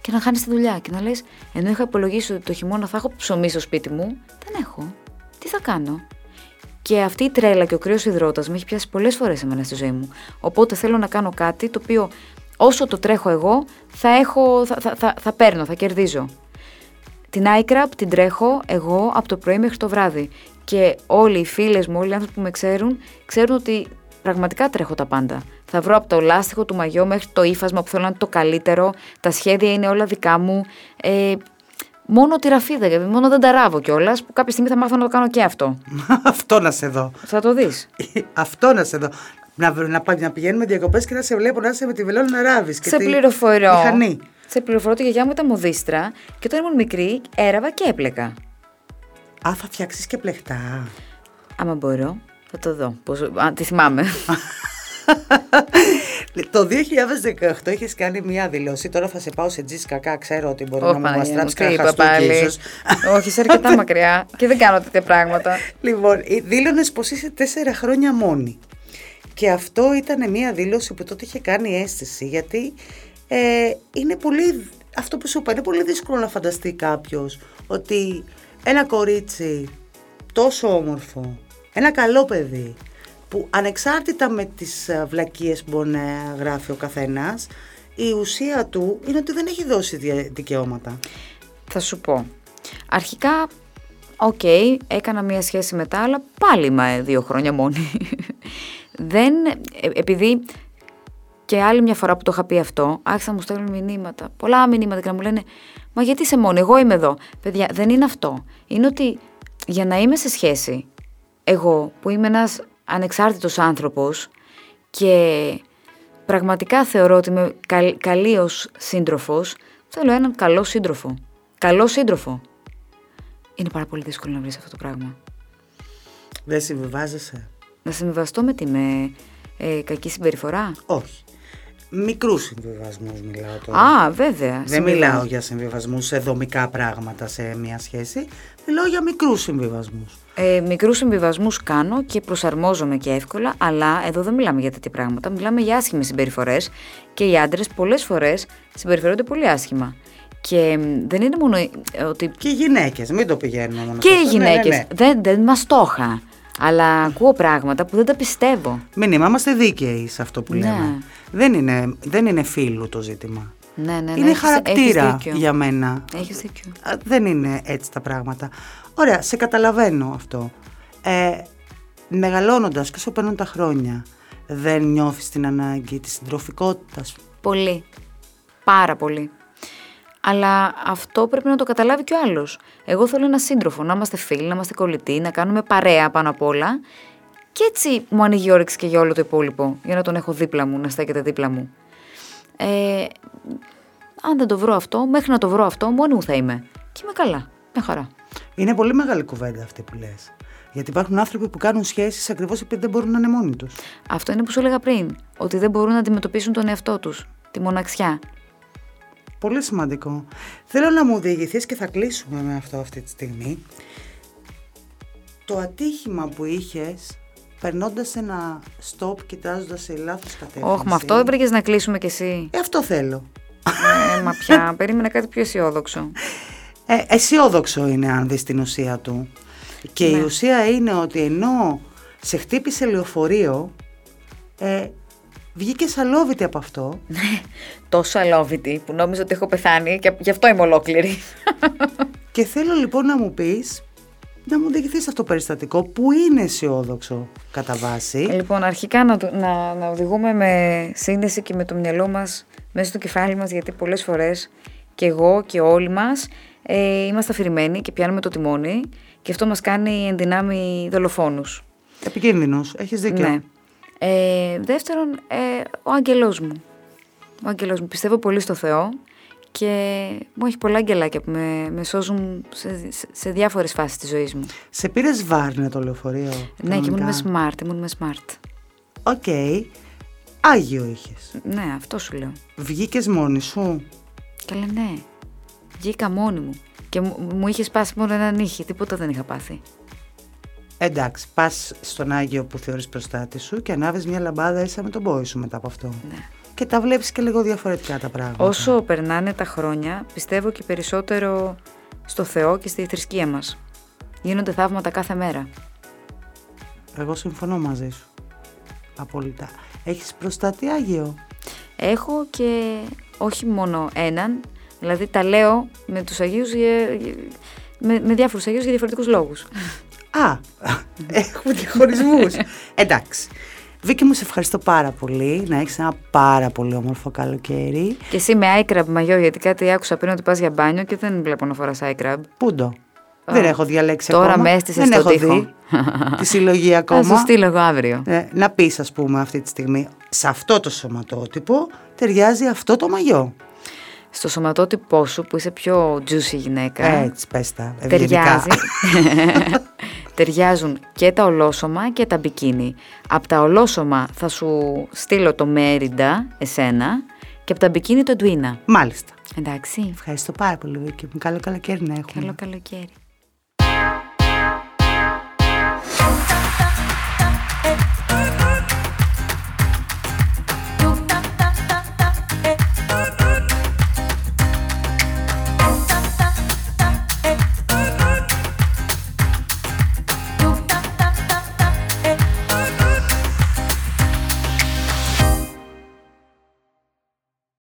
Και να χάνεις τη δουλειά και να λες, ενώ είχα υπολογίσει ότι το χειμώνα θα έχω ψωμί στο σπίτι μου, δεν έχω. Τι θα κάνω? Και αυτή η τρέλα και ο κρύος υδρότας με έχει πιάσει πολλές φορές εμένα στη ζωή μου. Οπότε θέλω να κάνω κάτι το οποίο όσο το τρέχω εγώ θα παίρνω, θα κερδίζω. Την iCrab την τρέχω εγώ από το πρωί μέχρι το βράδυ και όλοι οι φίλες μου, όλοι οι άνθρωποι που με ξέρουν, ξέρουν ότι πραγματικά τρέχω τα πάντα. Θα βρω από το λάστιχο του μαγιό μέχρι το ύφασμα που θέλω να είναι το καλύτερο, τα σχέδια είναι όλα δικά μου, μόνο τη ραφίδα, γιατί μόνο δεν τα ράβω κιόλας, που κάποια στιγμή θα μάθω να το κάνω και αυτό. Αυτό να σε δω. Θα το δεις. Αυτό να σε δω. Να πηγαίνουμε διακοπές και να σε βλέπω, να σε με τη βελόλου να ράβεις. Σε πληροφορώ. Μηχανή. Σε πληροφορώ ότι η γιαγιά μου ήταν μοδίστρα και όταν ήμουν μικρή έραβα και έπλεκα. Α, θα φτιάξεις και πλεκτά. Άμα μπορώ, θα το δω. Τη θυμάμαι. Το 2018 έχεις κάνει μια δηλώση. Τώρα θα σε πάω σε τζις κακά. Ξέρω ότι μπορεί να μου αστράψει κάποια χαστούκι. Όχι, είσαι αρκετά μακριά και δεν κάνω τέτοια πράγματα. Λοιπόν, δήλωνες πως είσαι 4 χρόνια μόνη. Και αυτό ήταν μια δήλωση που τότε είχε κάνει αίσθηση, γιατί είναι πολύ. Αυτό που σου είπα, είναι πολύ δύσκολο να φανταστεί κάποιος ότι ένα κορίτσι τόσο όμορφο, ένα καλό παιδί, που ανεξάρτητα με τις βλακίες που μπορεί να γράφει ο καθένας, η ουσία του είναι ότι δεν έχει δώσει δικαιώματα. Θα σου πω. Αρχικά, οκ, έκανα μία σχέση μετά, αλλά πάλι είμαι 2 χρόνια μόνη. Δεν, επειδή... Και άλλη μια φορά που το είχα πει αυτό, άρχισαν να μου στέλνουν μηνύματα. Πολλά μηνύματα και να μου λένε: «Μα γιατί είσαι μόνη, εγώ είμαι εδώ». Παιδιά, δεν είναι αυτό. Είναι ότι για να είμαι σε σχέση, εγώ που είμαι ένας ανεξάρτητος άνθρωπος και πραγματικά θεωρώ ότι είμαι καλή ως σύντροφος, θέλω έναν καλό σύντροφο. Καλό σύντροφο. Είναι πάρα πολύ δύσκολο να βρεις αυτό το πράγμα. Δεν συμβιβάζεσαι. Να συμβιβαστώ με τι, με κακή συμπεριφορά? Όχι. Μικρούς συμβιβασμούς μιλάω τώρα. Α, βέβαια. Δεν μιλάω για συμβιβασμούς σε δομικά πράγματα σε μια σχέση. Μιλάω για μικρούς συμβιβασμούς. Μικρούς συμβιβασμούς κάνω και προσαρμόζομαι και εύκολα, αλλά εδώ δεν μιλάμε για τέτοια πράγματα. Μιλάμε για άσχημες συμπεριφορές και οι άντρες πολλές φορές συμπεριφέρονται πολύ άσχημα. Και δεν είναι μόνο ότι. Και οι γυναίκες, μην το πηγαίνουμε μόνο. Και οι γυναίκες. Ναι. Δεν μας στόχα. Αλλά ακούω πράγματα που δεν τα πιστεύω. Μην είμαστε δίκαιοι σε αυτό που λέμε. Δεν είναι φίλου το ζήτημα. Ναι, είναι χαρακτήρα για μένα. Έχεις δίκιο. Δεν είναι έτσι τα πράγματα. Ωραία, σε καταλαβαίνω αυτό. Μεγαλώνοντας και όσο παίρνουν τα χρόνια, δεν νιώθεις την ανάγκη της συντροφικότητας? Πολύ. Πάρα πολύ. Αλλά αυτό πρέπει να το καταλάβει και ο άλλος. Εγώ θέλω ένα σύντροφο, να είμαστε φίλοι, να είμαστε κολλητοί, να κάνουμε παρέα πάνω απ' όλα. Και έτσι μου ανοίγει η όρεξη και για όλο το υπόλοιπο, για να τον έχω δίπλα μου, να στέκεται δίπλα μου. Αν δεν το βρω αυτό, μέχρι να το βρω αυτό, μόνη μου θα είμαι. Και είμαι καλά, μια χαρά. Είναι πολύ μεγάλη κουβέντα αυτή που λες. Γιατί υπάρχουν άνθρωποι που κάνουν σχέσεις ακριβώς επειδή δεν μπορούν να είναι μόνοι τους. Αυτό είναι που σου έλεγα πριν, ότι δεν μπορούν να αντιμετωπίσουν τον εαυτό τους, τη μοναξιά. Πολύ σημαντικό. Θέλω να μου διηγηθείς και θα κλείσουμε με αυτό αυτή τη στιγμή. Το ατύχημα που είχες περνώντας ένα stop κοιτάζοντας σε λάθος κατεύθυνση. Όχι, με αυτό δεν πρέπει να κλείσουμε κι εσύ. Αυτό θέλω. Μα πια, περίμενα κάτι πιο αισιόδοξο. Αισιόδοξο είναι αν δεις την ουσία του. Και ναι. Η ουσία είναι ότι ενώ σε χτύπησε λεωφορείο, βγήκε αλόβητη από αυτό. Τόσο αλόβητη που νόμιζα ότι έχω πεθάνει και γι' αυτό είμαι ολόκληρη. Και θέλω λοιπόν να μου πεις, να μου διηγηθείς αυτό το περιστατικό που είναι αισιόδοξο κατά βάση. Λοιπόν, αρχικά να οδηγούμε με σύνδεση και με το μυαλό μας μέσα στο κεφάλι μας, γιατί πολλές φορές και εγώ και όλοι μας είμαστε αφηρημένοι και πιάνουμε το τιμόνι και αυτό μας κάνει εν δυνάμει δολοφόνους. Επικίνδυνος, έχεις δίκιο. Ναι. Δεύτερον, ο άγγελός μου. Ο άγγελός μου. Πιστεύω πολύ στο Θεό και μου έχει πολλά αγγελάκια που με σώζουν σε διάφορες φάσεις της ζωής μου. Σε πήρες βάρνε το λεωφορείο? Ναι, και ήμουν με smart. Οκ. Άγιο είχες. Ναι, αυτό σου λέω. Βγήκες μόνη σου? Καλά, ναι. Βγήκα μόνη μου. Και μου είχε σπάσει μόνο ένα νύχι. Τίποτα δεν είχα πάθει. Εντάξει, πας στον Άγιο που θεωρείς προστάτη σου και ανάβεις μια λαμπάδα ίσα με τον πόη σου μετά από αυτό. Ναι. Και τα βλέπεις και λίγο διαφορετικά τα πράγματα. Όσο περνάνε τα χρόνια, πιστεύω και περισσότερο στο Θεό και στη θρησκεία μας. Γίνονται θαύματα κάθε μέρα. Εγώ συμφωνώ μαζί σου. Απόλυτα. Έχεις προστάτη Άγιο? Έχω και όχι μόνο έναν, δηλαδή τα λέω με τους Αγίους, με διάφορους Αγίους για διαφορετικούς λόγους. Α, έχουμε και χωρισμούς. Εντάξει. Βίκη μου, σε ευχαριστώ πάρα πολύ. Να έχεις ένα πάρα πολύ όμορφο καλοκαίρι. Και εσύ με iCrab μαγιό, γιατί κάτι άκουσα πριν ότι πας για μπάνιο και δεν βλέπω να φοράς iCrab. Πού το? Δεν έχω διαλέξει τώρα ακόμα. Τώρα με έστησες στον τοίχο. Δεν έχω δει τη συλλογή ακόμα. Θα σου στείλω εγώ αύριο. Να πεις, ας πούμε, αυτή τη στιγμή, σε αυτό το σωματότυπο ταιριάζει αυτό το μαγιό. Στο σωματότυπό σου που είσαι πιο juicy γυναίκα. Έτσι, πες τα. Ταιριάζει. ταιριάζουν και τα ολόσωμα και τα μπικίνι. Από τα ολόσωμα θα σου στείλω το Μέριντα, εσένα, και από τα μπικίνι το Ντουίνα. Μάλιστα. Εντάξει. Ευχαριστώ πάρα πολύ, Βίκη. Καλό καλοκαίρι να έχουμε. Καλό καλοκαίρι.